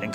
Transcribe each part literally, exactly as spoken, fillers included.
and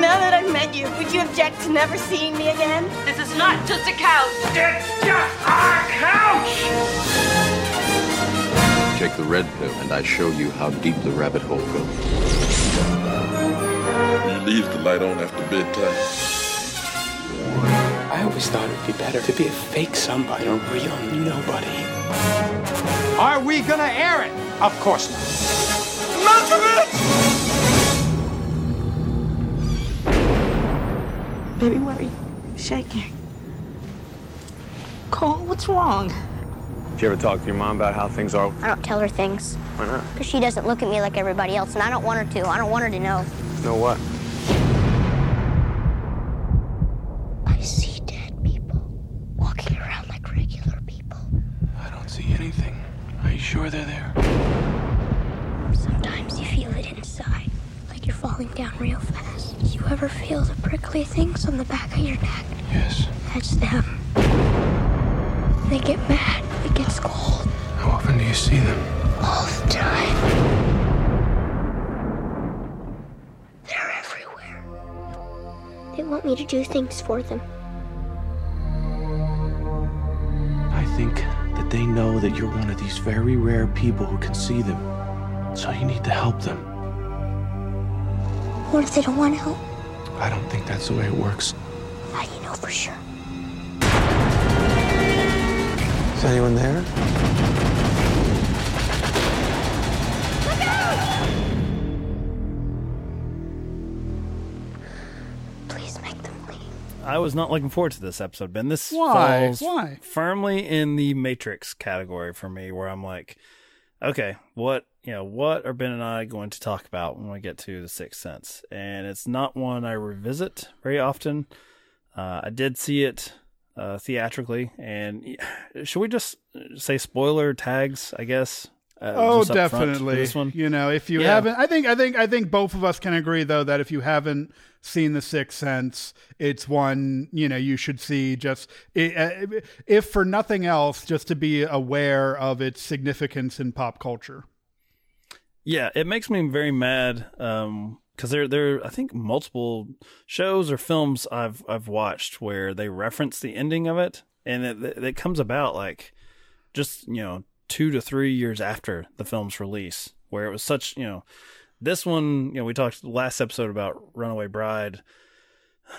Now that I've met you, would you object to never seeing me again? This is not just a couch. It's just our couch! Take the red pill, and I show you how deep the rabbit hole goes. You leave the light on after bedtime. I always thought it'd be better to be a fake somebody or real nobody. Are we gonna air it? Of course not. Not a minute! Baby, why are you shaking? Cole, what's wrong? Did you ever talk to your mom about how things are? I don't tell her things. Why not? Because she doesn't look at me like everybody else, and I don't want her to. I don't want her to know. Know what? Sure they're there. Sometimes you feel it inside, like you're falling down real fast. Do you ever feel the prickly things on the back of your neck? Yes. That's them. They get mad. It gets cold. How often do you see them? All the time. They're everywhere. They want me to do things for them. I think that they know that you're one of these very rare people who can see them. So you need to help them. What if they don't want help? I don't think that's the way it works. How do you know for sure? Is anyone there? Look out! Please make them leave. I was not looking forward to this episode, Ben. This Why? falls Why? firmly in the Matrix category for me, where I'm like, okay, what, you know, what are Ben and I going to talk about when we get to The Sixth Sense? And it's not one I revisit very often. Uh, I did see it uh, theatrically, and should we just say spoiler tags, I guess? Uh, oh, definitely. This one? You know, if you yeah. haven't, I think, I think, I think both of us can agree though that if you haven't seen The Sixth Sense, it's one you know you should see. Just if for nothing else, just to be aware of its significance in pop culture. Yeah, it makes me very mad because um, there, there, I think multiple shows or films I've I've watched where they reference the ending of it, and it, it comes about like just you know. two to three years after the film's release, where it was such, you know, this one, you know, we talked last episode about Runaway Bride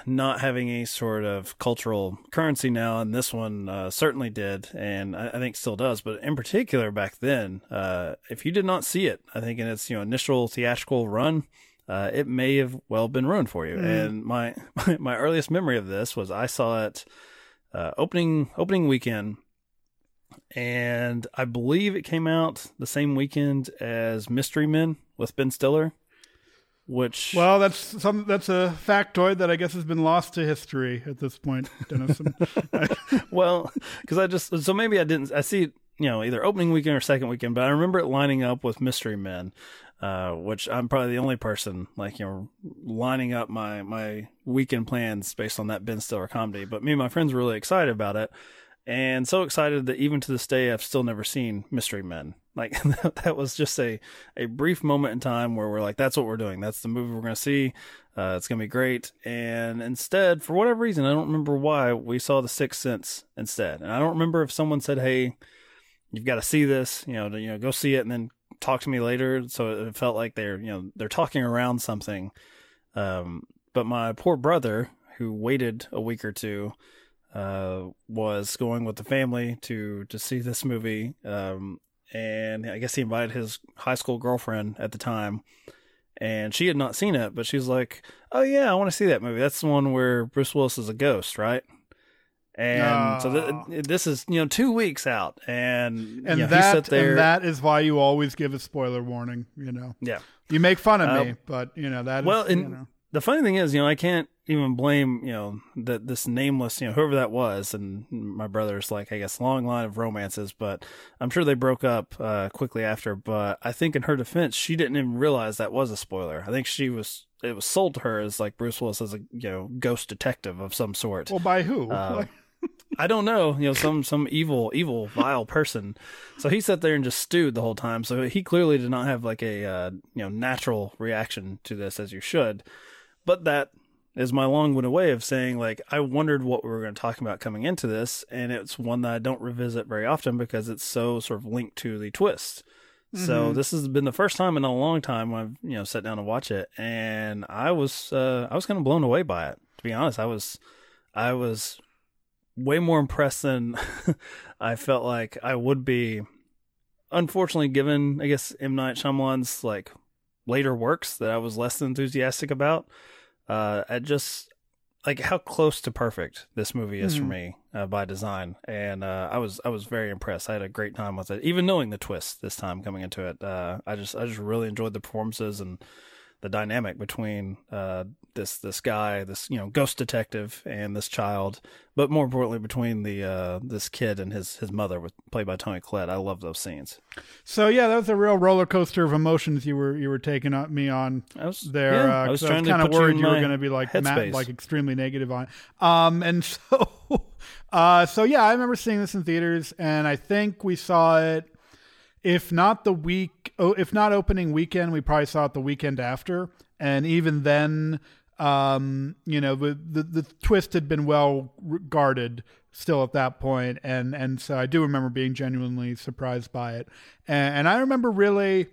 not having any sort of cultural currency now, and this one uh, certainly did, and I, I think still does, but in particular back then, uh, if you did not see it, I think in its, you know, initial theatrical run, uh, it may have well been ruined for you. Mm-hmm. And my, my, my earliest memory of this was I saw it uh, opening opening weekend, and I believe it came out the same weekend as Mystery Men with Ben Stiller, which... Well, that's some that's a factoid that I guess has been lost to history at this point, Dennison. Well, because I just... So maybe I didn't... I see it, you know, either opening weekend or second weekend, but I remember it lining up with Mystery Men, uh, which I'm probably the only person, like, you know, lining up my, my weekend plans based on that Ben Stiller comedy. But me and my friends were really excited about it. And so excited that even to this day, I've still never seen Mystery Men. Like, that was just a, a brief moment in time where we're like, that's what we're doing. That's the movie we're going to see. Uh, it's going to be great. And instead, for whatever reason, I don't remember why, we saw The Sixth Sense instead. And I don't remember if someone said, hey, you've got to see this, you know, to, you know, go see it and then talk to me later. So it felt like they're, you know, they're talking around something. Um, but my poor brother, who waited a week or two, uh, was going with the family to, to see this movie. Um, and I guess he invited his high school girlfriend at the time, and she had not seen it, but she was like, "Oh yeah, I want to see that movie. That's the one where Bruce Willis is a ghost, right?" And oh. so th- this is, you know, two weeks out, and and yeah, that and that is why you always give a spoiler warning. You know, yeah, you make fun of uh, me, but you know that. Well, is, and you know. The funny thing is, you know, I can't even blame, you know, that this nameless, you know, whoever that was, and my brother's like, I guess, long line of romances, but I'm sure they broke up uh, quickly after. But I think in her defense, she didn't even realize that was a spoiler. I think she was. It was sold to her as like Bruce Willis as a, you know, ghost detective of some sort. Well, by who? Uh, I don't know, you know, some some evil, evil, vile person. So he sat there and just stewed the whole time. So he clearly did not have like a, uh, you know, natural reaction to this, as you should. But that is my long-winded way of saying, like, I wondered what we were going to talk about coming into this, and it's one that I don't revisit very often because it's so sort of linked to the twist. Mm-hmm. So this has been the first time in a long time when I've, you know, sat down to watch it, and I was uh, I was kind of blown away by it. To be honest, I was I was. way more impressed than I felt like I would be, unfortunately, given, I guess, M. Night Shyamalan's like later works that I was less than enthusiastic about. Uh, I just like how close to perfect this movie is mm. for me uh, by design. And uh, I was, I was very impressed. I had a great time with it, even knowing the twist this time coming into it. Uh, I just, I just really enjoyed the performances and the dynamic between uh, this this guy, this, you know, ghost detective, and this child, but more importantly between the uh, this kid and his his mother, with, played by Toni Collette. I love those scenes. So yeah, that was a real roller coaster of emotions you were you were taking me on I was, there. Yeah, uh, I was trying I was to kind of worried you, you were going to be like mad, like extremely negative on. Um, and so uh, so yeah, I remember seeing this in theaters, and I think we saw it. If not the week, if not opening weekend, we probably saw it the weekend after. And even then, um, you know, the, the the twist had been well guarded still at that point. And, and so I do remember being genuinely surprised by it. And, and I remember really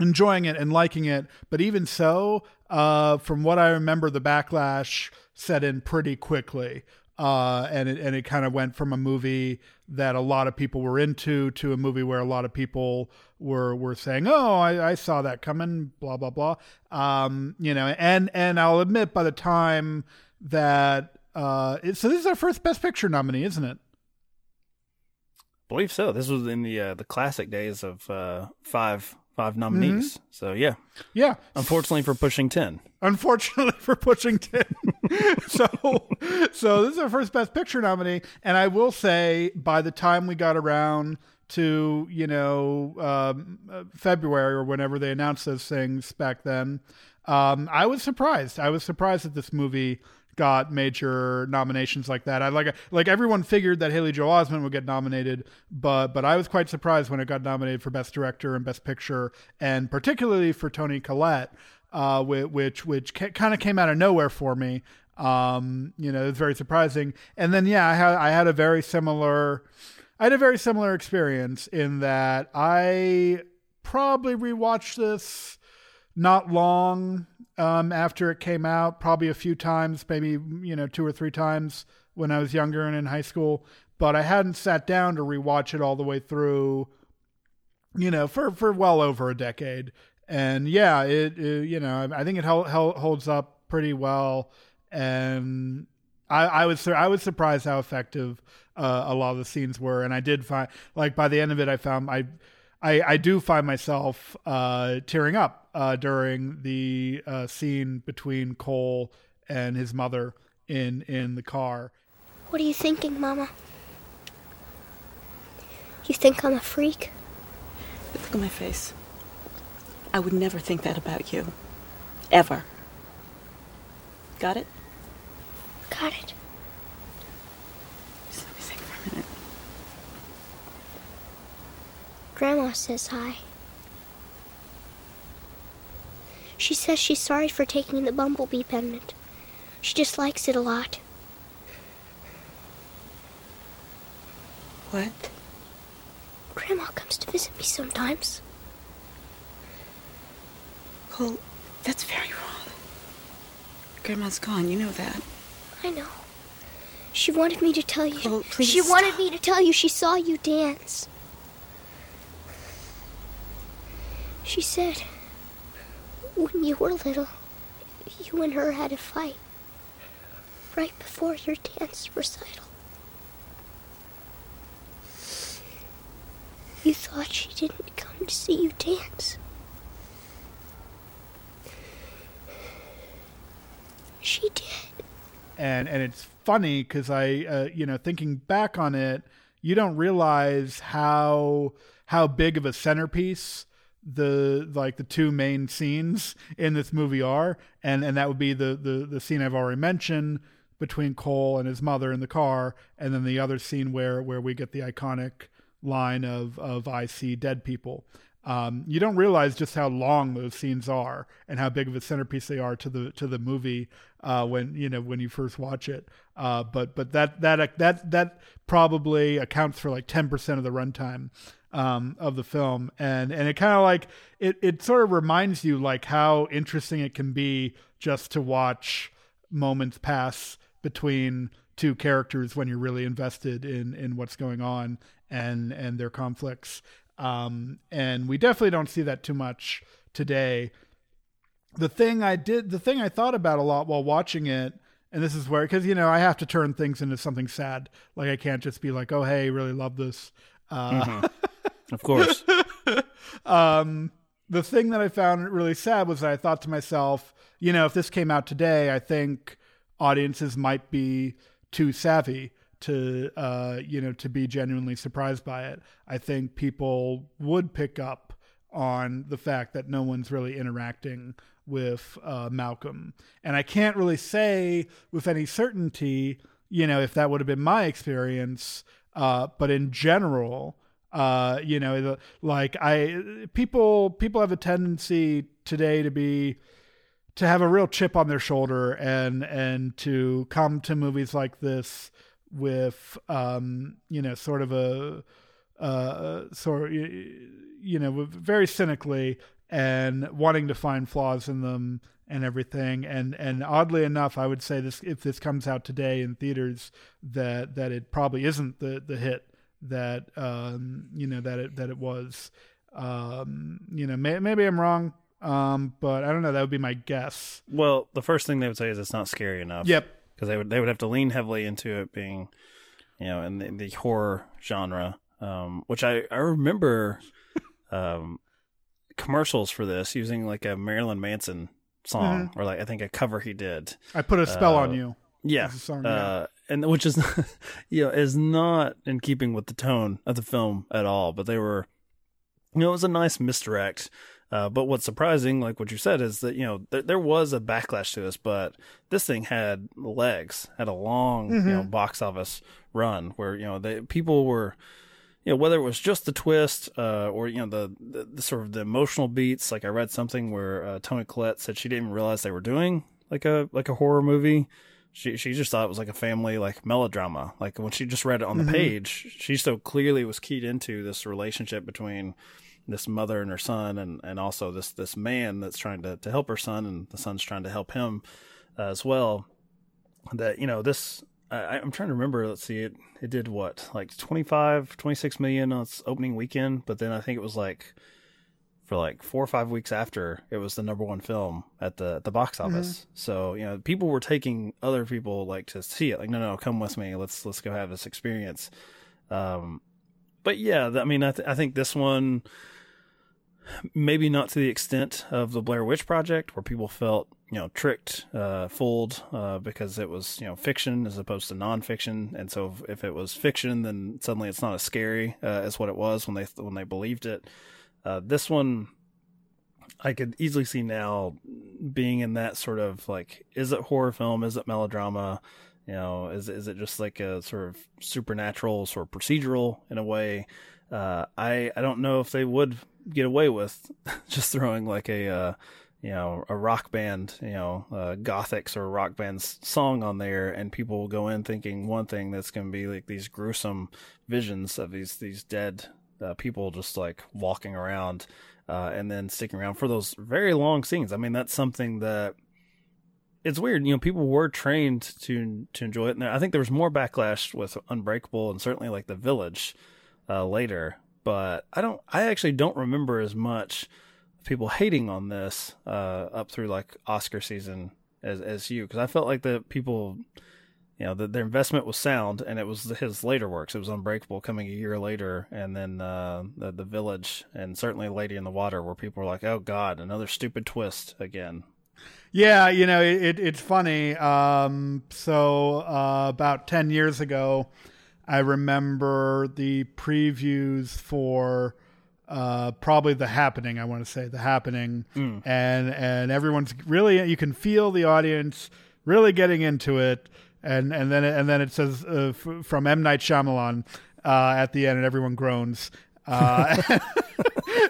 enjoying it and liking it. But even so, uh, from what I remember, the backlash set in pretty quickly. Uh, and it and it kind of went from a movie that a lot of people were into to a movie where a lot of people were were saying, "Oh, I, I saw that coming," blah blah blah. Um, you know, and and I'll admit, by the time that uh, it, so this is our first Best Picture nominee, isn't it? I believe so. This was in the uh, the classic days of uh, five. Five nominees. Mm-hmm. So yeah, yeah. Unfortunately for pushing ten. Unfortunately for pushing ten. so, so this is our first Best Picture nominee, and I will say, by the time we got around to, you know, um, February or whenever they announced those things back then, um, I was surprised. I was surprised that this movie got major nominations like that. I like like everyone figured that Haley Joel Osment would get nominated, but but I was quite surprised when it got nominated for Best Director and Best Picture, and particularly for Toni Collette, uh, which which kind of came out of nowhere for me. Um, you know, it was very surprising. And then yeah, I had I had a very similar, I had a very similar experience in that I probably rewatched this not long um, after it came out, probably a few times, maybe, you know, two or three times when I was younger and in high school, but I hadn't sat down to rewatch it all the way through, you know, for, for well over a decade. And yeah, it, it you know, I think it held, held, holds up pretty well. And I, I was, I was surprised how effective uh, a lot of the scenes were. And I did find, like, by the end of it, I found, I, I, I do find myself uh, tearing up uh, during the uh, scene between Cole and his mother in, in the car. What are you thinking, Mama? You think I'm a freak? Look at my face. I would never think that about you. Ever. Got it? Got it. Just let me think for a minute. Grandma says hi. She says she's sorry for taking the bumblebee pendant. She just likes it a lot. What? Grandma comes to visit me sometimes. Cole, that's very wrong. Grandma's gone, you know that. I know. She wanted me to tell you. Oh, please She stop. wanted me to tell you she saw you dance. She said, when you were little, you and her had a fight right before your dance recital. You thought she didn't come to see you dance. She did. And and it's funny because I, uh, you know, thinking back on it, you don't realize how how big of a centerpiece the like the two main scenes in this movie are, and and that would be the the the scene I've already mentioned between Cole and his mother in the car, and then the other scene where where we get the iconic line of of I see dead people. Um, you don't realize just how long those scenes are and how big of a centerpiece they are to the to the movie uh, when you know when you first watch it. Uh, but but that that that that probably accounts for like ten percent of the runtime um, of the film, and and it kind of like it it sort of reminds you like how interesting it can be just to watch moments pass between two characters when you're really invested in in what's going on and and their conflicts. Um, and we definitely don't see that too much today. The thing I did, the thing I thought about a lot while watching it, and this is where, cause you know, I have to turn things into something sad. Like I can't just be like, oh, hey, really love this. Uh, mm-hmm. Of course. um, the thing that I found really sad was that I thought to myself, you know, if this came out today, I think audiences might be too savvy to, uh, you know, to be genuinely surprised by it. I think people would pick up on the fact that no one's really interacting with uh, Malcolm. And I can't really say with any certainty, you know, if that would have been my experience. Uh, but in general, uh, you know, like I, people, people have a tendency today to be, to have a real chip on their shoulder and, and to come to movies like this with, um, you know, sort of a, uh, sort, you know, very cynically and wanting to find flaws in them and everything. And, and oddly enough, I would say this, if this comes out today in theaters, that, that it probably isn't the, the hit that, um, you know, that it, that it was, um, you know, may, maybe I'm wrong. Um, but I don't know. That would be my guess. Well, the first thing they would say is it's not scary enough. Yep. Because they would they would have to lean heavily into it being, you know, in the, the horror genre, um, which I, I remember um, commercials for this using like a Marilyn Manson song, mm-hmm. or like I think a cover he did. I Put a Spell uh, on You. Yeah. Song, uh, yeah. And which is, you know, is not in keeping with the tone of the film at all. But they were, you know, it was a nice misdirect. Uh, but what's surprising, like what you said, is that, you know, th- there was a backlash to this, but this thing had legs, had a long, mm-hmm. you know, box office run where, you know, they, people were, you know, whether it was just the twist uh, or, you know, the, the, the sort of the emotional beats. Like I read something where uh, Toni Collette said she didn't even realize they were doing like a like a horror movie. She she just thought it was like a family like melodrama. Like when she just read it on the mm-hmm. page, she so clearly was keyed into this relationship between this mother and her son, and, and also this, this man that's trying to, to help her son, and the son's trying to help him uh, as well. That, you know, this, I, I'm trying to remember, let's see, it, it did what, like twenty-five, twenty-six million on its opening weekend. But then I think it was like for like four or five weeks after, it was the number one film at the, at the box office. Mm-hmm. So, you know, people were taking other people like to see it. Like, no, no, come with me. Let's, let's go have this experience. Um, But yeah, I mean, I, th- I think this one, maybe not to the extent of the Blair Witch Project, where people felt, you know, tricked, uh, fooled, uh, because it was, you know, fiction as opposed to nonfiction. And so if, if it was fiction, then suddenly it's not as scary uh, as what it was when they when they believed it. Uh, this one, I could easily see now being in that sort of like, is it horror film? Is it melodrama? You know, is is it just like a sort of supernatural, sort of procedural in a way? Uh, I I don't know if they would get away with just throwing like a uh, you know a rock band, you know, uh, gothics or rock band's song on there, and people will go in thinking one thing that's going to be like these gruesome visions of these these dead uh, people just like walking around, uh, and then sticking around for those very long scenes. I mean, that's something that it's weird, you know, people were trained to to enjoy it, and I think there was more backlash with Unbreakable and certainly like The Village uh, later. But I don't, I actually don't remember as much people hating on this uh, up through like Oscar season as as you, because I felt like the people, you know, the, their investment was sound, and it was his later works. It was Unbreakable coming a year later, and then uh, the, the Village, and certainly Lady in the Water, where people were like, "Oh God, another stupid twist again." Yeah, you know, it, it it's funny. Um, so uh, about ten years ago, I remember the previews for uh, probably The Happening. I want to say The Happening, mm. and and everyone's really, you can feel the audience really getting into it. And and then and then it says uh, f- from M. Night Shyamalan uh, at the end, and everyone groans. Uh,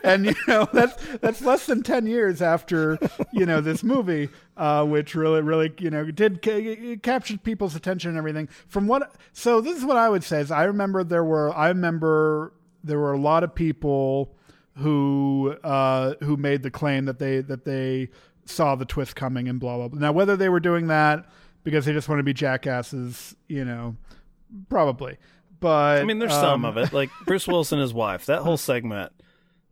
and you know that's that's less than ten years after you know this movie, uh, which really really you know did ca- captured people's attention and everything. From what so this is what I would say is I remember there were I remember there were a lot of people who uh, who made the claim that they that they saw the twist coming and blah blah blah. Now whether they were doing that because they just want to be jackasses, you know, probably. But I mean, there's um, some of it, like Bruce Willis and his wife. That whole segment,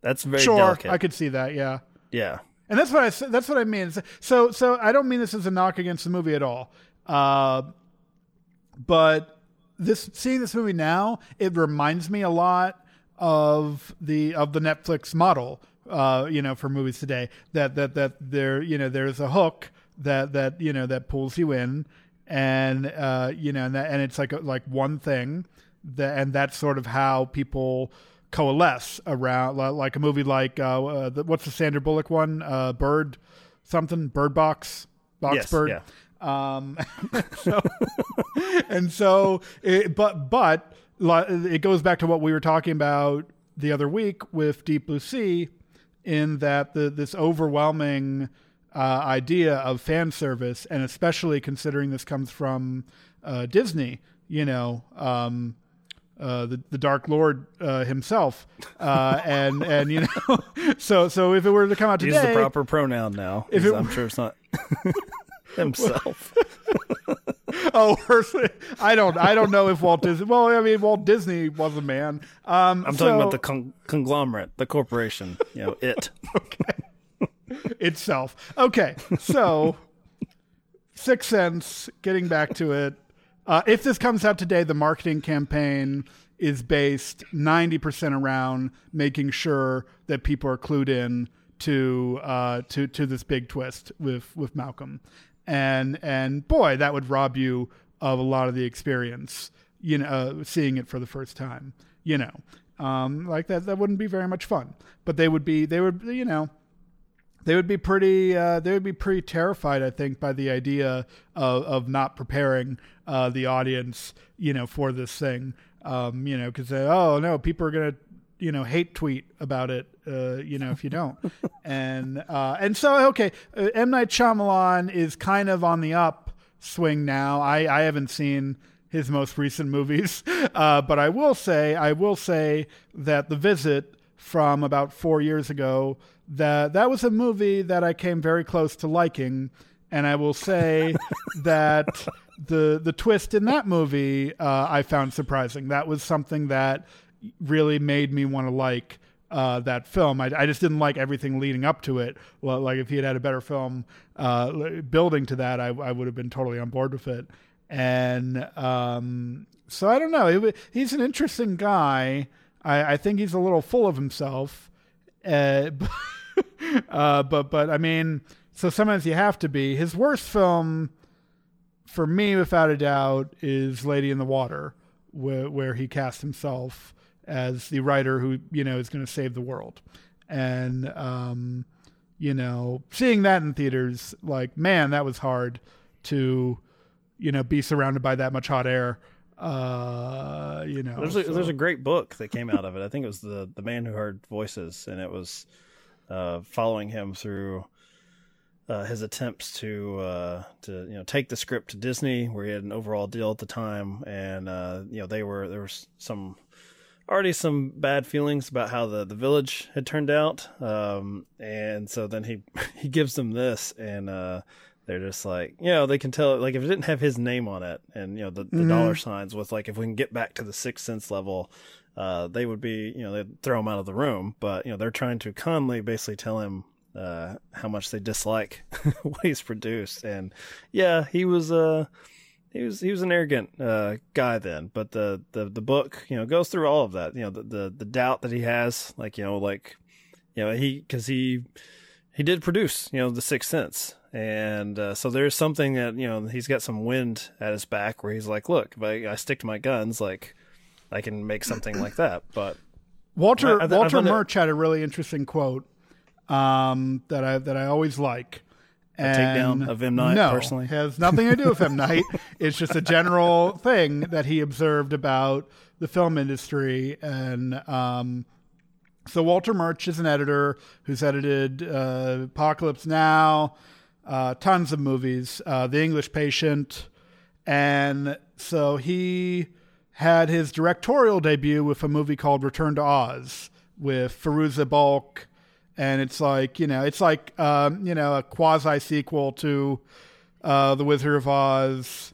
that's very sure, delicate. I could see that, yeah, yeah. And that's what I that's what I mean. So, so I don't mean this as a knock against the movie at all. Uh, but this seeing this movie now, it reminds me a lot of the of the Netflix model, uh, you know, for movies today. That that that there, you know, there's a hook. That that you know that pulls you in, and uh, you know, and, that, and it's like a, like one thing, that and that's sort of how people coalesce around like a movie like uh, uh, the, what's the Sandra Bullock one, uh, Bird, something Bird Box, Box yes, Bird. Yeah. Um, so, and so, it, but but it goes back to what we were talking about the other week with Deep Blue Sea, in that the this overwhelming. Uh, idea of fan service, and especially considering this comes from uh, Disney, you know, um, uh, the the Dark Lord uh, himself, uh, and and you know, so so if it were to come out today, use the proper pronoun now. If it, I'm sure it's not himself. Oh, I don't I don't know if Walt Disney. Well, I mean, Walt Disney was a man. Um, I'm so, talking about the con- conglomerate, the corporation, you know, it. Okay. Itself. Okay, so Sixth Sense, getting back to it. Uh, if this comes out today, the marketing campaign is based ninety percent around making sure that people are clued in to uh, to to this big twist with, with Malcolm. And and boy, that would rob you of a lot of the experience, you know, uh, seeing it for the first time, you know. Um, like that that wouldn't be very much fun. But they would be they would, you know, They would be pretty. Uh, they would be pretty terrified, I think, by the idea of, of not preparing uh, the audience, you know, for this thing, um, you know, because oh no, people are gonna, you know, hate tweet about it, uh, you know, if you don't, and uh, and so okay, uh, M. Night Shyamalan is kind of on the upswing now. I, I haven't seen his most recent movies, uh, but I will say I will say that The Visit from about four years ago. That that was a movie that I came very close to liking, and I will say that the the twist in that movie uh, I found surprising. That was something that really made me want to like uh, that film. I, I just didn't like everything leading up to it. Well, like if he had had a better film uh, building to that, I, I would have been totally on board with it. And um, so I don't know. It, he's an interesting guy. I, I think he's a little full of himself. Uh, but, uh, but but I mean, so sometimes you have to be. His worst film, for me, without a doubt, is Lady in the Water, where where he cast himself as the writer who you know is going to save the world, and um, you know, seeing that in theaters, like man, that was hard to, you know, be surrounded by that much hot air. Uh, you know, there's a, so. there's a great book that came out of it. I think it was the the Man Who Heard Voices, and it was uh, following him through uh, his attempts to uh, to you know take the script to Disney, where he had an overall deal at the time, and uh, you know they were there was some already some bad feelings about how the, the village had turned out, um, and so then he he gives them this, and uh, They're just like, you know, they can tell, like, if it didn't have his name on it and, you know, the, the mm-hmm. dollar signs with, like, if we can get back to the Sixth Sense level, uh, they would be, you know, they'd throw him out of the room. But, you know, they're trying to calmly basically tell him uh, how much they dislike what he's produced. And, yeah, he was uh, he was he was an arrogant uh, guy then. But the, the, the book, you know, goes through all of that, you know, the, the, the doubt that he has, like, you know, like, you know, he because he he did produce, you know, The Sixth Sense. And uh, so there's something that, you know, he's got some wind at his back where he's like, look, if I, I stick to my guns, like, I can make something like that. But Walter I, I th- Walter Murch had a really interesting quote um, that I that I always like. And a takedown of M. Night, no, personally? No, has nothing to do with M. Night. It's just a general thing that he observed about the film industry. And um, so Walter Murch is an editor who's edited uh, Apocalypse Now, Uh, tons of movies, uh, The English Patient. And so he had his directorial debut with a movie called Return to Oz with Feruza Balk. And it's like, you know, it's like, um, you know, a quasi sequel to uh, The Wizard of Oz.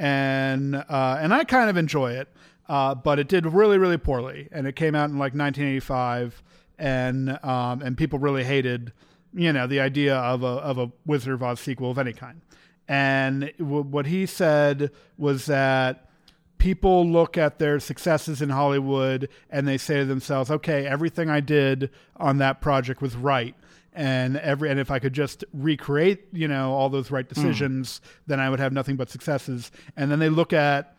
And, uh, and I kind of enjoy it, uh, but it did really, really poorly. And it came out in like nineteen eighty-five and, um, and people really hated, you know, the idea of a of a Wizard of Oz sequel of any kind. And w- what he said was that people look at their successes in Hollywood and they say to themselves, okay, everything I did on that project was right. And every and if I could just recreate, you know, all those right decisions, mm. then I would have nothing but successes. And then they look at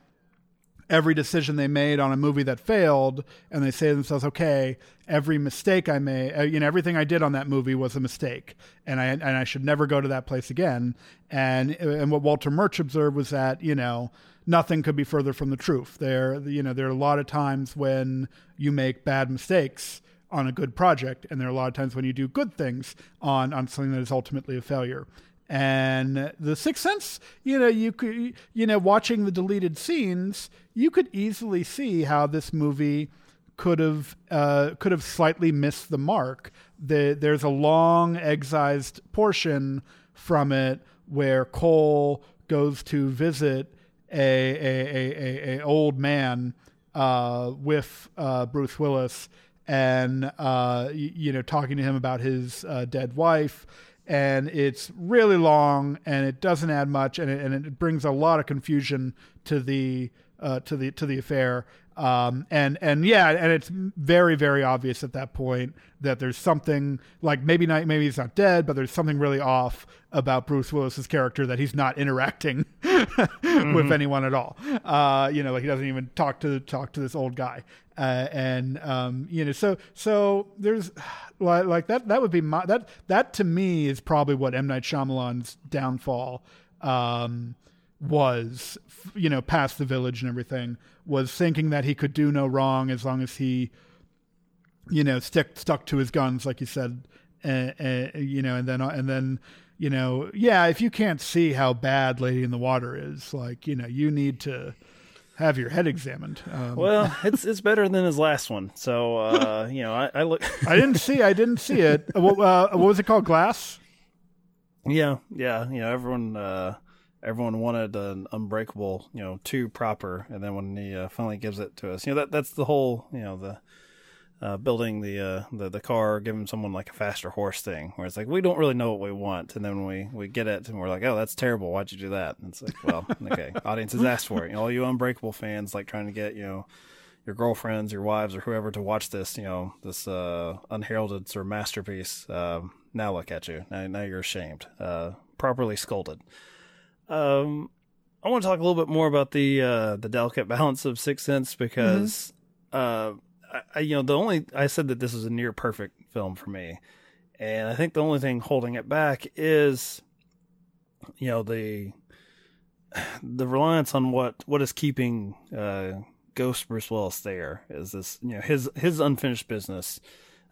every decision they made on a movie that failed, and they say to themselves, okay, every mistake I made, uh, you know, everything I did on that movie was a mistake, and I and I should never go to that place again. And and what Walter Murch observed was that, you know, nothing could be further from the truth. There, you know, there are a lot of times when you make bad mistakes on a good project, and there are a lot of times when you do good things on on something that is ultimately a failure. And The Sixth Sense, you know, you could, you know, watching the deleted scenes, you could easily see how this movie could have uh, could have slightly missed the mark. The, there's a long excised portion from it where Cole goes to visit a a a, a, a old man uh, with uh, Bruce Willis, and uh, you, you know, talking to him about his uh, dead wife. And it's really long, and it doesn't add much, and it, and it brings a lot of confusion to the uh, to the to the affair. Um, and and yeah, and it's very very obvious at that point that there's something, like, maybe not maybe he's not dead, but there's something really off about Bruce Willis's character, that he's not interacting mm-hmm. with anyone at all. Uh, you know, like, he doesn't even talk to talk to this old guy. Uh, and, um, you know, so, so there's like, like that, that would be my, that, that to me is probably what M. Night Shyamalan's downfall, um, was, you know, past The Village and everything, was thinking that he could do no wrong as long as he, you know, stick, stuck to his guns, like you said, and, and, you know, and then, and then, you know, yeah, if you can't see how bad Lady in the Water is, like, you know, you need to have your head examined. Um, well, it's it's better than his last one. So, uh, you know, I, I look. I didn't see. I didn't see it. Uh, what, uh, what was it called? Glass. Yeah, yeah. You know, everyone uh, everyone wanted an Unbreakable, you know, two proper, and then when he uh, finally gives it to us, you know, that that's the whole, you know, the uh, building the uh, the the car, giving someone like a faster horse thing, where it's like, we don't really know what we want, and then when we we get it, and we're like, oh, that's terrible. Why'd you do that? And it's like, well, okay, audiences asked for it. You know, all you Unbreakable fans, like, trying to get, you know, your girlfriends, your wives, or whoever to watch this, you know, this uh, unheralded sort of masterpiece. Um, now look at you. Now, now you're ashamed. Uh, properly scolded. Um, I want to talk a little bit more about the uh, the delicate balance of Sixth Sense, because. Mm-hmm. Uh, I, you know, the only, I said that this is a near perfect film for me, and I think the only thing holding it back is, you know, the, the reliance on what, what is keeping, uh, Ghost Bruce Willis there is this, you know, his, his unfinished business,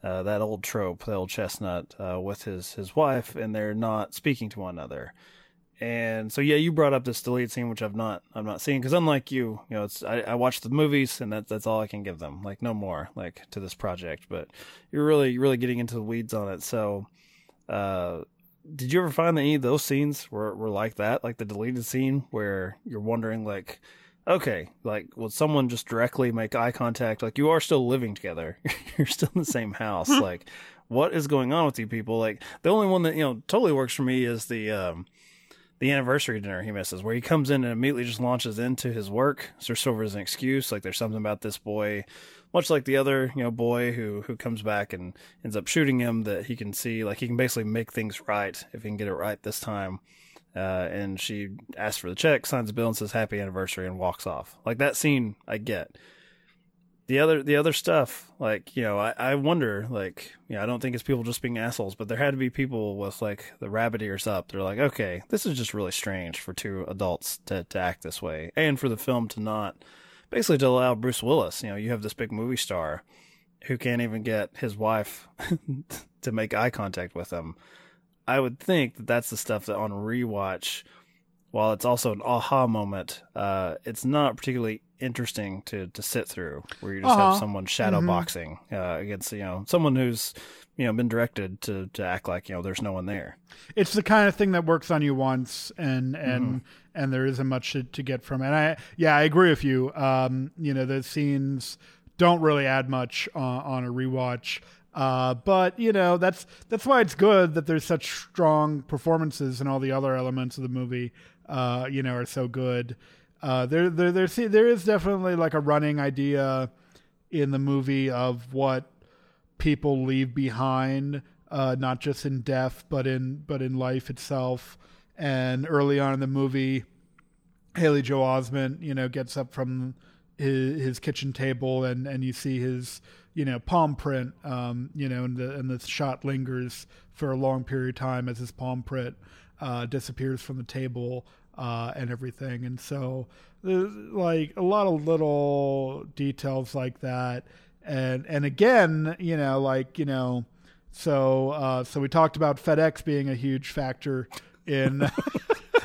uh, that old trope, the old chestnut, uh, with his, his wife, and they're not speaking to one another. And so, yeah, you brought up this deleted scene, which I've not, I'm not seeing. Cause unlike you, you know, it's, I, I watch the movies, and that, that's all I can give them. Like, no more, like, to this project, but you're really, really getting into the weeds on it. So, uh, did you ever find that any of those scenes were, were like that? Like the deleted scene where you're wondering, like, okay, like, would someone just directly make eye contact? Like, you are still living together. You're still in the same house. Like, what is going on with you people? Like, the only one that, you know, totally works for me is the, um, the anniversary dinner he misses, where he comes in and immediately just launches into his work. So it's over as an excuse. Like, there's something about this boy, much like the other, you know, boy who, who comes back and ends up shooting him, that he can see, like, he can basically make things right if he can get it right this time. Uh, and she asks for the check, signs a bill, and says happy anniversary and walks off. Like, that scene I get. The other, the other stuff, like, you know, I, I wonder, like, you know, I don't think it's people just being assholes, but there had to be people with, like, the rabbit ears up. They're like, okay, this is just really strange for two adults to, to act this way, and for the film to not, basically to allow Bruce Willis, you know, you have this big movie star who can't even get his wife to make eye contact with him. I would think that that's the stuff that on rewatch, while it's also an aha moment, uh, it's not particularly interesting to, to sit through, where you just uh-huh. have someone shadow mm-hmm. boxing uh, against, you know, someone who's, you know, been directed to, to act like, you know, there's no one there. It's the kind of thing that works on you once, and and mm-hmm. and there isn't much to, to get from it. And I yeah, I agree with you. Um, you know, the scenes don't really add much uh, on a rewatch. Uh, but, you know, that's that's why it's good that there's such strong performances, and all the other elements of the movie, uh, you know, are so good. Uh, there, there, there, see, there is definitely like a running idea in the movie of what people leave behind, uh, not just in death, but in but in life itself. And early on in the movie, Haley Joel Osment, you know, gets up from his, his kitchen table, and, and you see his, you know, palm print, um, you know, and the, and the shot lingers for a long period of time as his palm print, uh, disappears from the table, uh, and everything. And so there's like a lot of little details like that. And, and again, you know, like, you know, so, uh, so we talked about FedEx being a huge factor in,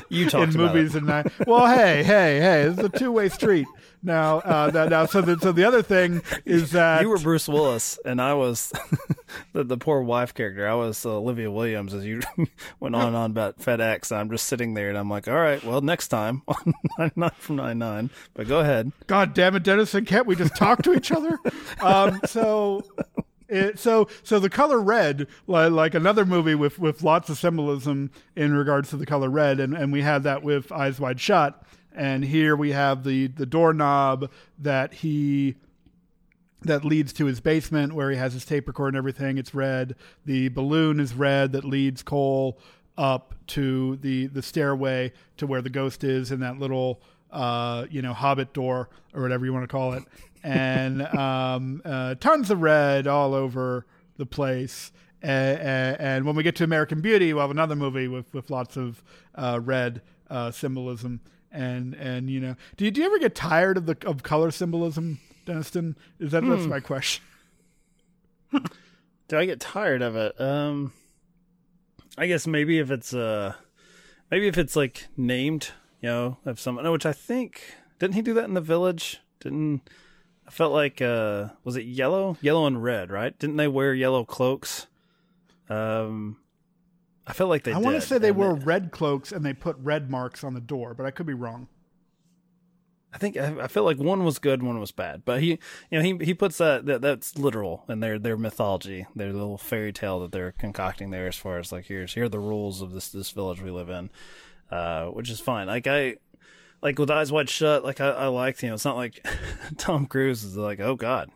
you talked in about movies it. and I, well, Hey, Hey, Hey, it's a two way street. Now, uh, that, now, so the, so the other thing is that you were Bruce Willis, and I was the, the poor wife character. I was uh, Olivia Williams, as you went on and on about FedEx. And I'm just sitting there, and I'm like, all right, well, next time on ninety-nine from ninety-nine. But go ahead. God damn it, Denniston, can't we just talk to each other? Um, so. It, so, so the color red, like, like another movie with, with lots of symbolism in regards to the color red, and, and we had that with Eyes Wide Shut, and here we have the, the doorknob that he that leads to his basement where he has his tape recorder and everything. It's red. The balloon is red that leads Cole up to the the stairway to where the ghost is, in that little uh you know hobbit door or whatever you want to call it. And um, uh, tons of red all over the place. And, and, and when we get to American Beauty, we'll have another movie with, with lots of uh, red uh, symbolism. And, and you know, do you, do you ever get tired of the of color symbolism, Denniston? Is that mm. that's my question? Do I get tired of it? Um, I guess maybe if it's uh, maybe if it's like named, you know, of someone. Which I think, didn't he do that in The Village? Didn't. I felt like, uh, was it yellow? Yellow and red, right? Didn't they wear yellow cloaks? Um, I felt like they I did. I want to say they wore it. red cloaks, and they put red marks on the door, but I could be wrong. I think I, I felt like one was good, one was bad. But he, you know, he he puts that, that that's literal in their their mythology, their little fairy tale that they're concocting there, as far as like, here's here are the rules of this this village we live in, uh, which is fine. Like I. Like with Eyes Wide Shut, like I, I liked, you know, it's not like Tom Cruise is like, oh God,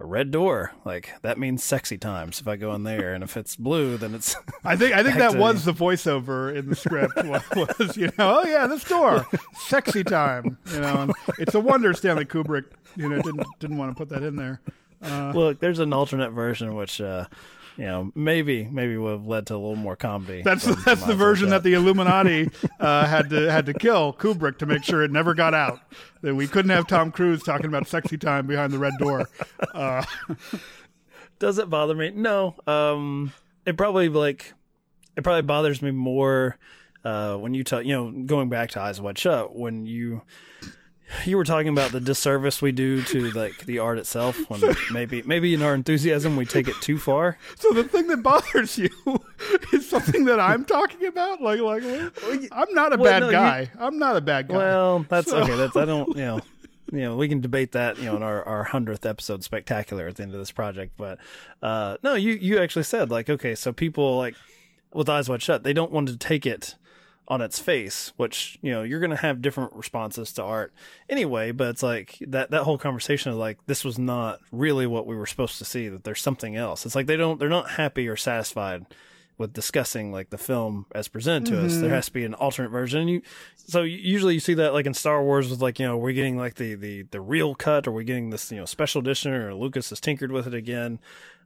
a red door. Like that means sexy times if I go in there, and if it's blue, then it's. I think I think that to, was the voiceover in the script was, you know, oh yeah, this door, sexy time. You know, and it's a wonder Stanley Kubrick, you know, didn't didn't want to put that in there. Uh, Look, there's an alternate version which. Uh, You know, maybe maybe would have led to a little more comedy. That's from, that's from the version that the Illuminati uh, had to had to kill Kubrick to make sure it never got out. That we couldn't have Tom Cruise talking about sexy time behind the red door. Uh. Does it bother me? No. Um, it probably like it probably bothers me more uh, when you tell you know going back to Eyes Wide Shut, when you You were talking about the disservice we do to like the art itself. When so, maybe, maybe in our enthusiasm, we take it too far. So the thing that bothers you is something that I'm talking about. Like, like I'm not a well, bad no, guy. You, I'm not a bad guy. Well, that's so. okay. That's I don't. You know, you know, we can debate that. You know, in our our hundredth episode, spectacular at the end of this project. But uh, no, you you actually said like, okay, so people like with Eyes Wide Shut, they don't want to take it on its face, which, you know, you're going to have different responses to art anyway, but it's like that, that whole conversation of like, this was not really what we were supposed to see, that there's something else. It's like, they don't, they're not happy or satisfied with discussing like the film as presented mm-hmm. to us. There has to be an alternate version. And you, so usually you see that like in Star Wars with like, you know, we're getting like the, the, the real cut, or we're getting this, you know, special edition, or Lucas has tinkered with it again.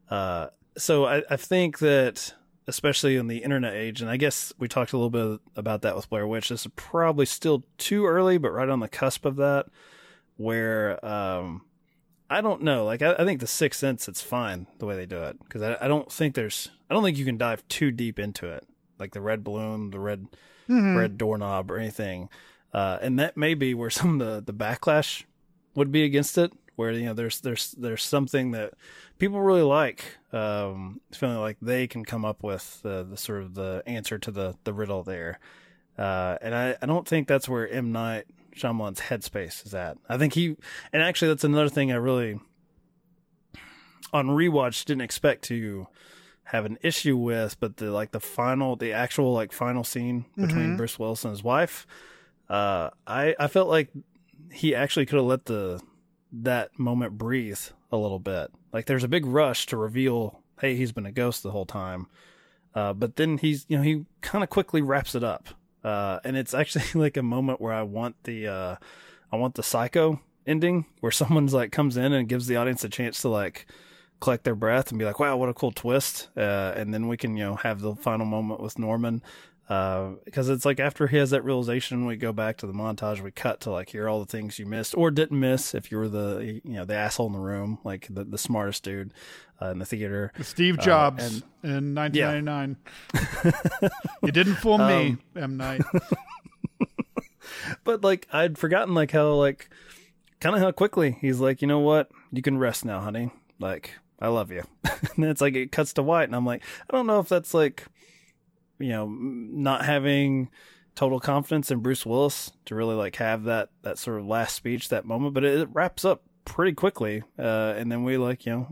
Uh, so I, I think that, especially in the internet age, and I guess we talked a little bit about that with Blair Witch, this is probably still too early, but right on the cusp of that, where um, I don't know. Like, I, I think The Sixth Sense, it's fine the way they do it, because I, I don't think there's, I don't think you can dive too deep into it, like the red balloon, the red mm-hmm. red doorknob, or anything. Uh, and that may be where some of the, the backlash would be against it, where, you know, there's there's there's something that people really like, um, feeling like they can come up with the, the sort of the answer to the, the riddle there. Uh, and I, I don't think that's where M. Night Shyamalan's headspace is at. I think he, and actually that's another thing I really, on rewatch, didn't expect to have an issue with, but the, like the final, the actual like final scene mm-hmm. between Bruce Willis and his wife, uh, I, I felt like he actually could have let the, that moment breathe a little bit. Like there's a big rush to reveal, hey, he's been a ghost the whole time. Uh, but then he's, you know, he kind of quickly wraps it up. Uh, and it's actually like a moment where I want the, uh, I want the Psycho ending, where someone's like comes in and gives the audience a chance to like collect their breath and be like, wow, what a cool twist. Uh, and then we can, you know, have the final moment with Norman. Uh, because it's like after he has that realization, we go back to the montage, we cut to like hear all the things you missed or didn't miss if you were the, you know, the asshole in the room, like the, the smartest dude uh, in the theater. Steve Jobs uh, and, in nineteen ninety-nine. Yeah. You didn't fool me, um, M. Night. But like I'd forgotten like how like kind of how quickly he's like, you know what, you can rest now, honey. Like I love you. And it's like it cuts to white, and I'm like, I don't know if that's like, you know, not having total confidence in Bruce Willis to really like have that, that sort of last speech, that moment, but it, it wraps up pretty quickly. Uh, and then we like, you know,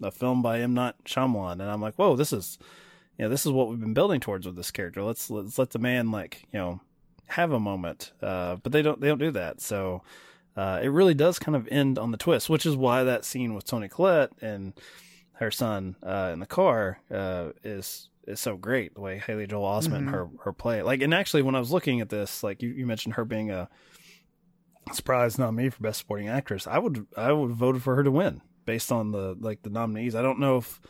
a, a film by M. Night Shyamalan. And I'm like, whoa, this is, you know, this is what we've been building towards with this character. Let's, let's let the man like, you know, have a moment. Uh, but they don't, they don't do that. So, uh, it really does kind of end on the twist, which is why that scene with Toni Collette and her son, uh, in the car, uh, is, is so great, the way Haley Joel Osment mm-hmm. and her, her play. Like, and actually when I was looking at this, like you, you mentioned her being a surprise nominee for Best Supporting Actress. I would, I would have voted for her to win based on the, like the nominees. I don't know if,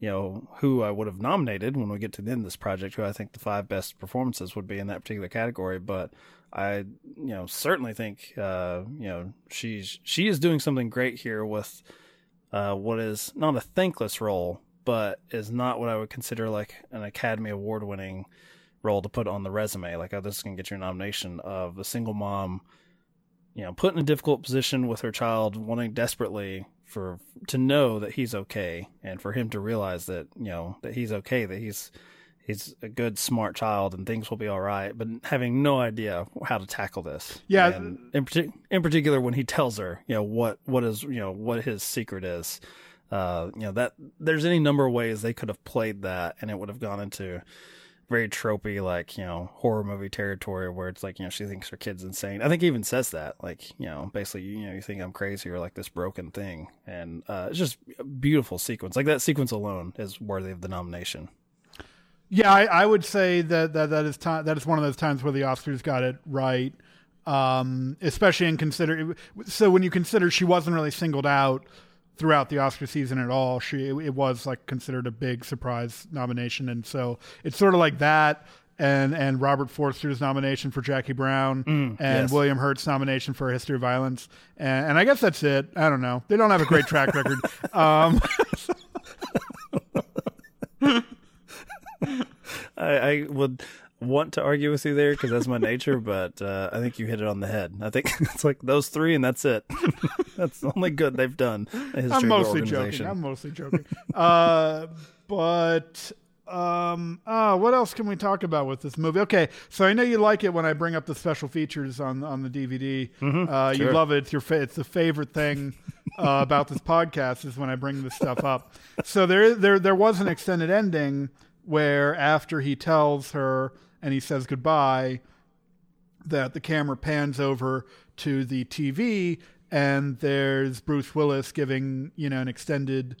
you know, who I would have nominated when we get to the end of this project, who I think the five best performances would be in that particular category. But I, you know, certainly think, uh, you know, she's, she is doing something great here with, uh, what is not a thankless role, but is not what I would consider like an Academy Award winning role to put on the resume. Like, oh, this is going to get your nomination of a single mom, you know, put in a difficult position with her child, wanting desperately for, to know that he's okay. And for him to realize that, you know, that he's okay, that he's, he's a good, smart child and things will be all right, but having no idea how to tackle this. Yeah. And in, partic- in particular, when he tells her, you know, what, what is, you know, what his secret is, Uh, you know, that there's any number of ways they could have played that, and it would have gone into very tropey, like, you know, horror movie territory where it's like, you know, she thinks her kid's insane. I think he even says that, like, you know, basically, you know, you think I'm crazy or like this broken thing. And uh, it's just a beautiful sequence. Like that sequence alone is worthy of the nomination. Yeah, I, I would say that, that that is time. That is one of those times where the Oscars got it right. Um, especially in consider. So when you consider she wasn't really singled out throughout the Oscar season at all, she it was like considered a big surprise nomination. And so it's sort of like that, and and Robert Forster's nomination for Jackie Brown, mm, and yes. William Hurt's nomination for History of Violence, and, and I guess that's it. I don't know, they don't have a great track record. um I, I would want to argue with you there because that's my nature, but uh, I think you hit it on the head. I think it's like those three and that's it. That's the only good they've done. I'm mostly joking. I'm mostly joking. Uh, but um, uh, what else can we talk about with this movie? Okay, so I know you like it when I bring up the special features on on the D V D. Mm-hmm, uh, sure. You love it. It's your fa- it's the favorite thing uh, about this podcast is when I bring this stuff up. So there there there was an extended ending where after he tells her and he says goodbye, that the camera pans over to the T V and there's Bruce Willis giving, you know, an extended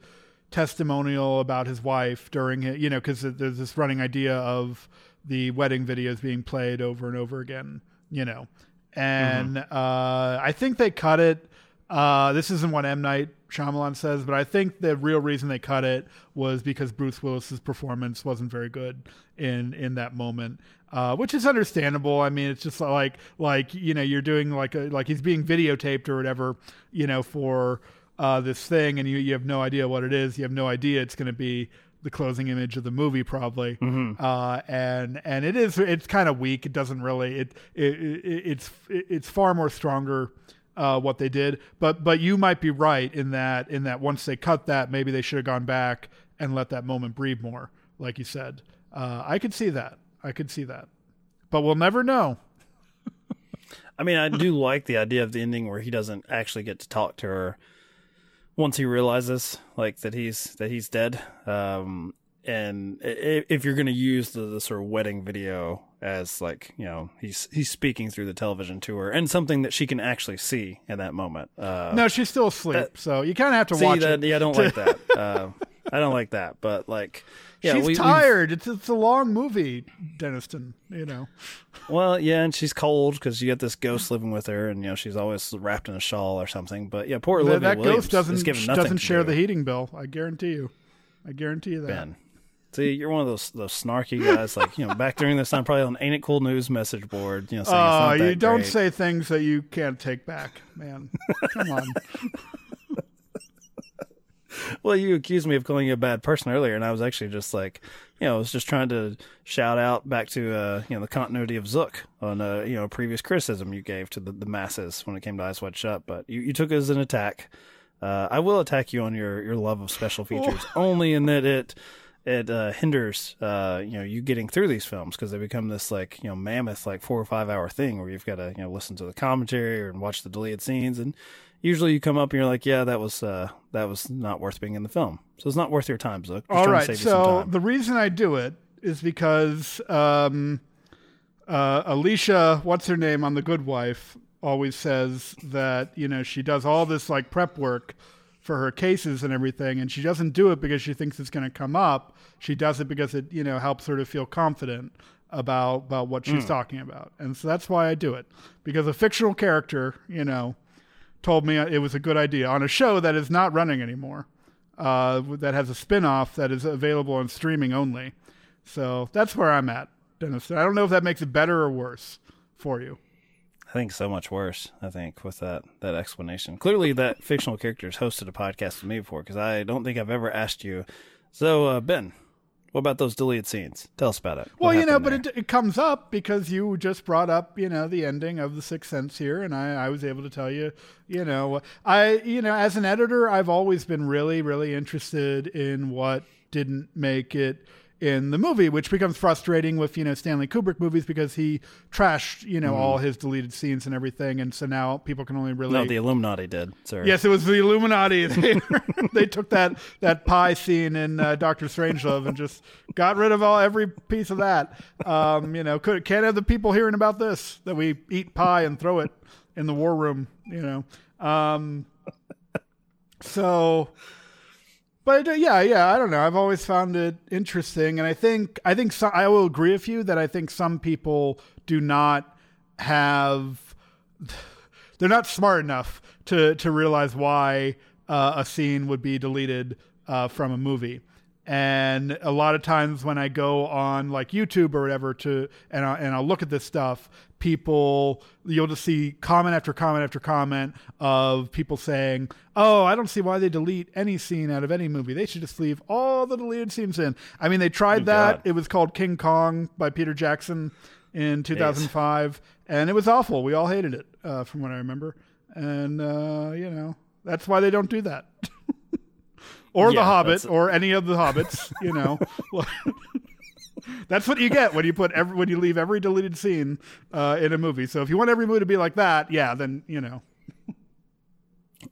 testimonial about his wife during it, you know, because there's this running idea of the wedding videos being played over and over again, you know. And mm-hmm. uh, I think they cut it. Uh, this isn't what M. Night Shyamalan says, but I think the real reason they cut it was because Bruce Willis's performance wasn't very good in in that moment, uh, which is understandable. I mean, it's just like like you know, you're doing like a, like he's being videotaped or whatever, you know, for uh, this thing, and you you have no idea what it is. You have no idea it's going to be the closing image of the movie, probably. Mm-hmm. Uh, and and it is it's kind of weak. It doesn't really it it, it it's it, it's far more stronger. Uh, what they did, but but you might be right in that in that once they cut that, maybe they should have gone back and let that moment breathe more, like you said. Uh, I could see that. I could see that, but we'll never know. I mean, I do like the idea of the ending where he doesn't actually get to talk to her once he realizes like that he's that he's dead. Um, and if you're going to use the, the sort of wedding video as like, you know, he's he's speaking through the television to her and something that she can actually see in that moment. Uh, no, she's still asleep, that, so you kind of have to see watch that, it. Yeah, I don't to... like that. Uh, I don't like that, but like... Yeah, she's we, tired. It's, it's a long movie, Denniston, you know. Well, yeah, and she's cold because you got this ghost living with her, and, you know, she's always wrapped in a shawl or something, but yeah, poor Olivia Williams. That ghost doesn't, doesn't share do. the heating bill, I guarantee you. I guarantee you that. Ben. See, you're one of those those snarky guys. Like, you know, back during this time, probably on Ain't It Cool News message board. You know, saying oh, it's not you that don't great. Say things that you can't take back, man. Come on. Well, you accused me of calling you a bad person earlier, and I was actually just like, you know, I was just trying to shout out back to uh, you know, the continuity of Zook on uh, you know, previous criticism you gave to the, the masses when it came to Eyes Wide Shut, but you, you took it as an attack. Uh, I will attack you on your your love of special features, oh. only in that it. It uh, hinders, uh, you know, you getting through these films because they become this like, you know, mammoth like four or five hour thing where you've got to, you know, listen to the commentary or and watch the deleted scenes, and usually you come up and you're like, yeah, that was uh, that was not worth being in the film, so it's not worth your time, Zook. Just all right, to save so you some time. The reason I do it is because um, uh, Alicia, what's her name on The Good Wife, always says that, you know, she does all this like prep work for her cases and everything, and she doesn't do it because she thinks it's going to come up. She does it because it, you know, helps her to feel confident about about what she's mm. talking about. And so that's why I do it, because a fictional character, you know, told me it was a good idea on a show that is not running anymore, uh, that has a spin-off that is available on streaming only. So that's where I'm at, Dennis. I don't know if that makes it better or worse for you. I think so much worse, I think, with that, that explanation. Clearly, that fictional character has hosted a podcast with me before, because I don't think I've ever asked you. So, uh, Ben, what about those deleted scenes? Tell us about it. Well, you know, but it, it comes up because you just brought up, you know, the ending of The Sixth Sense here, and I, I was able to tell you, you know, I, you know, as an editor, I've always been really, really interested in what didn't make it in the movie, which becomes frustrating with, you know, Stanley Kubrick movies, because he trashed, you know, mm. all his deleted scenes and everything, and so now people can only really... No, the Illuminati did, sir. Yes, it was the Illuminati. They, they took that that pie scene in uh, Doctor Strangelove and just got rid of all every piece of that. Um, you know, could, can't have the people hearing about this, that we eat pie and throw it in the war room, you know. Um, so... But yeah, yeah, I don't know. I've always found it interesting, and I think I think so, I will agree with you that I think some people do not have, they're not smart enough to to realize why uh, a scene would be deleted uh, from a movie, And a lot of times when I go on like YouTube or whatever to, and, I, and I'll look at this stuff, people, you'll just see comment after comment after comment of people saying, oh, I don't see why they delete any scene out of any movie. They should just leave all the deleted scenes in. I mean, they tried oh, that. God. It was called King Kong by Peter Jackson in two thousand five. Yes. And it was awful. We all hated it, uh, from what I remember. And, uh, you know, that's why they don't do that. Or yeah, The Hobbit, or any of the Hobbits, you know. That's what you get when you put every, when you leave every deleted scene uh, in a movie. So if you want every movie to be like that, yeah, then, you know.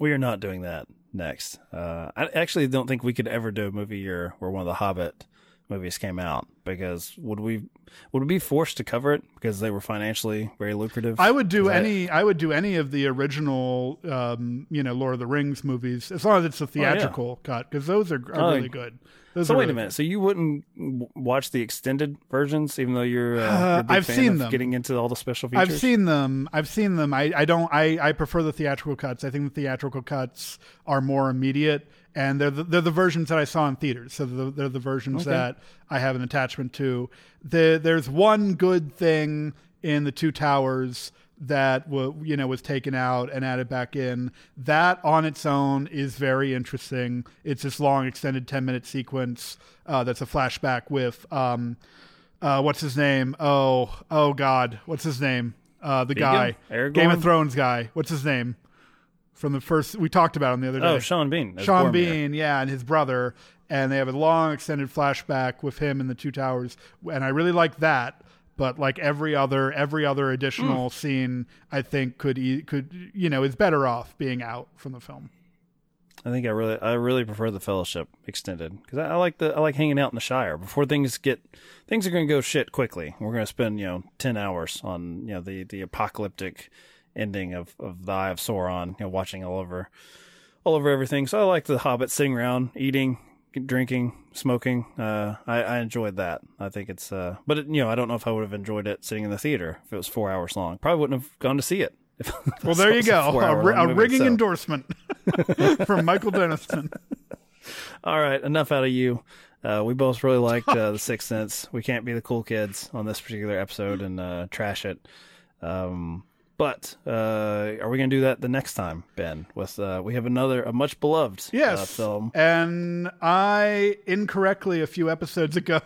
We are not doing that next. Uh, I actually don't think we could ever do a movie year where one of the Hobbit movies came out, because would we would we be forced to cover it because they were financially very lucrative? I would do any it? I would do any of the original um you know Lord of the Rings movies, as long as it's a theatrical oh, yeah. cut, because those are, are oh, really good. Those so are wait really a minute good. So you wouldn't watch the extended versions, even though you're, uh, you're a big I've fan seen of them getting into all the special features? I've seen them I've seen them I I don't I I prefer the theatrical cuts. I think the theatrical cuts are more immediate. And they're the, they're the versions that I saw in theaters. So the, they're the versions okay. that I have an attachment to. The, there's one good thing in The Two Towers that w- you know was taken out and added back in. That on its own is very interesting. It's this long extended ten-minute sequence uh, that's a flashback with, um, uh, what's his name? Oh, oh God. What's his name? Uh, the Deacon? guy. Aragorn? Game of Thrones guy. What's his name? From the first, we talked about him the other day. Oh, Sean Bean. Sean Boromir. Bean, yeah, and his brother. And they have a long extended flashback with him in The Two Towers. And I really like that. But like every other every other additional mm. scene, I think could, could you know, is better off being out from the film. I think I really I really prefer the Fellowship extended, because I, I like the I like hanging out in the Shire before things get things are going to go shit quickly. We're going to spend, you know, ten hours on, you know, the, the apocalyptic ending of, of the Eye of Sauron, you know, watching all over, all over everything. So I like the Hobbit sitting around, eating, drinking, smoking. Uh, I, I enjoyed that. I think it's, uh, but it, you know, I don't know if I would have enjoyed it sitting in the theater if it was four hours long. Probably wouldn't have gone to see it. If well, there you go. A, ri- a rigging so. endorsement from Michael Denniston. All right, enough out of you. Uh, we both really liked uh, The Sixth Sense. We can't be the cool kids on this particular episode and uh, trash it. Um, But uh, are we going to do that the next time, Ben? With uh, we have another a much beloved yes. uh, film. And I incorrectly a few episodes ago,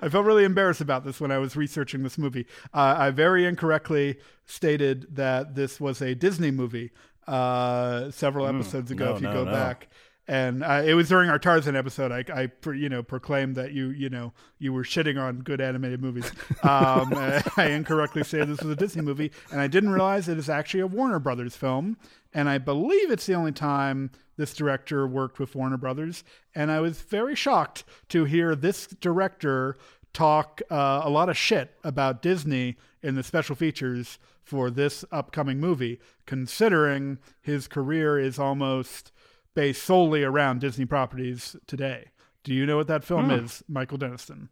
I felt really embarrassed about this when I was researching this movie. Uh, I very incorrectly stated that this was a Disney movie uh, several mm, episodes ago. No, if you no, go no. back. And uh, it was during our Tarzan episode. I, I, you know, proclaimed that you, you know, you were shitting on good animated movies. Um, I incorrectly said this was a Disney movie, and I didn't realize it is actually a Warner Brothers film. And I believe it's the only time this director worked with Warner Brothers. And I was very shocked to hear this director talk uh, a lot of shit about Disney in the special features for this upcoming movie, considering his career is almost based solely around Disney properties today. Do you know what that film hmm. is, Michael Denniston?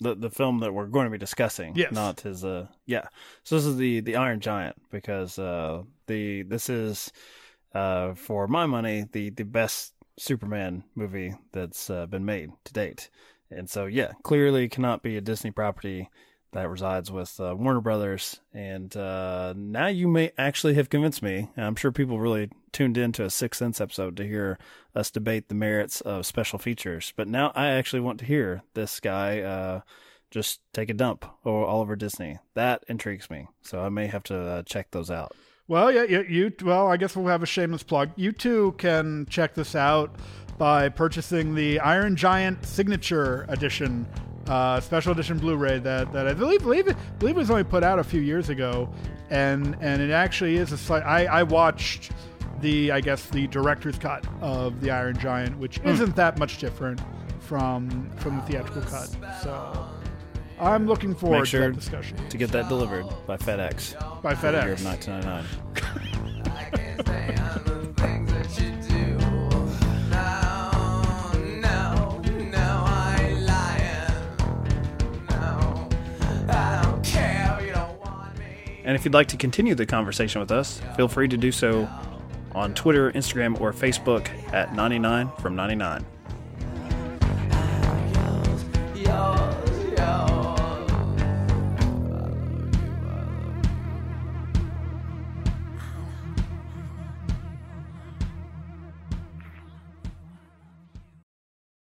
The the film that we're going to be discussing, yes. Not his. Uh, yeah. So this is the the Iron Giant, because uh, the this is uh, for my money the the best Superman movie that's uh, been made to date, and so yeah, clearly cannot be a Disney property. That resides with uh, Warner Brothers. And uh, now you may actually have convinced me. And I'm sure people really tuned into a Sixth Sense episode to hear us debate the merits of special features. But now I actually want to hear this guy uh, just take a dump over Oliver Disney. That intrigues me. So I may have to uh, check those out. Well, yeah, you, you. Well, I guess we'll have a shameless plug. You too can check this out by purchasing the Iron Giant Signature Edition. Uh, special edition Blu-ray that, that I believe believe it, believe it was only put out a few years ago, and and it actually is a slight. I, I watched the I guess the director's cut of The Iron Giant, which mm. isn't that much different from from the theatrical cut. So I'm looking forward sure to that discussion. To get that delivered by FedEx. By FedEx. Year of nineteen ninety-nine. I can't say I love things that you do. And if you'd like to continue the conversation with us, feel free to do so on Twitter, Instagram, or Facebook at ninety-nine from ninety-nine.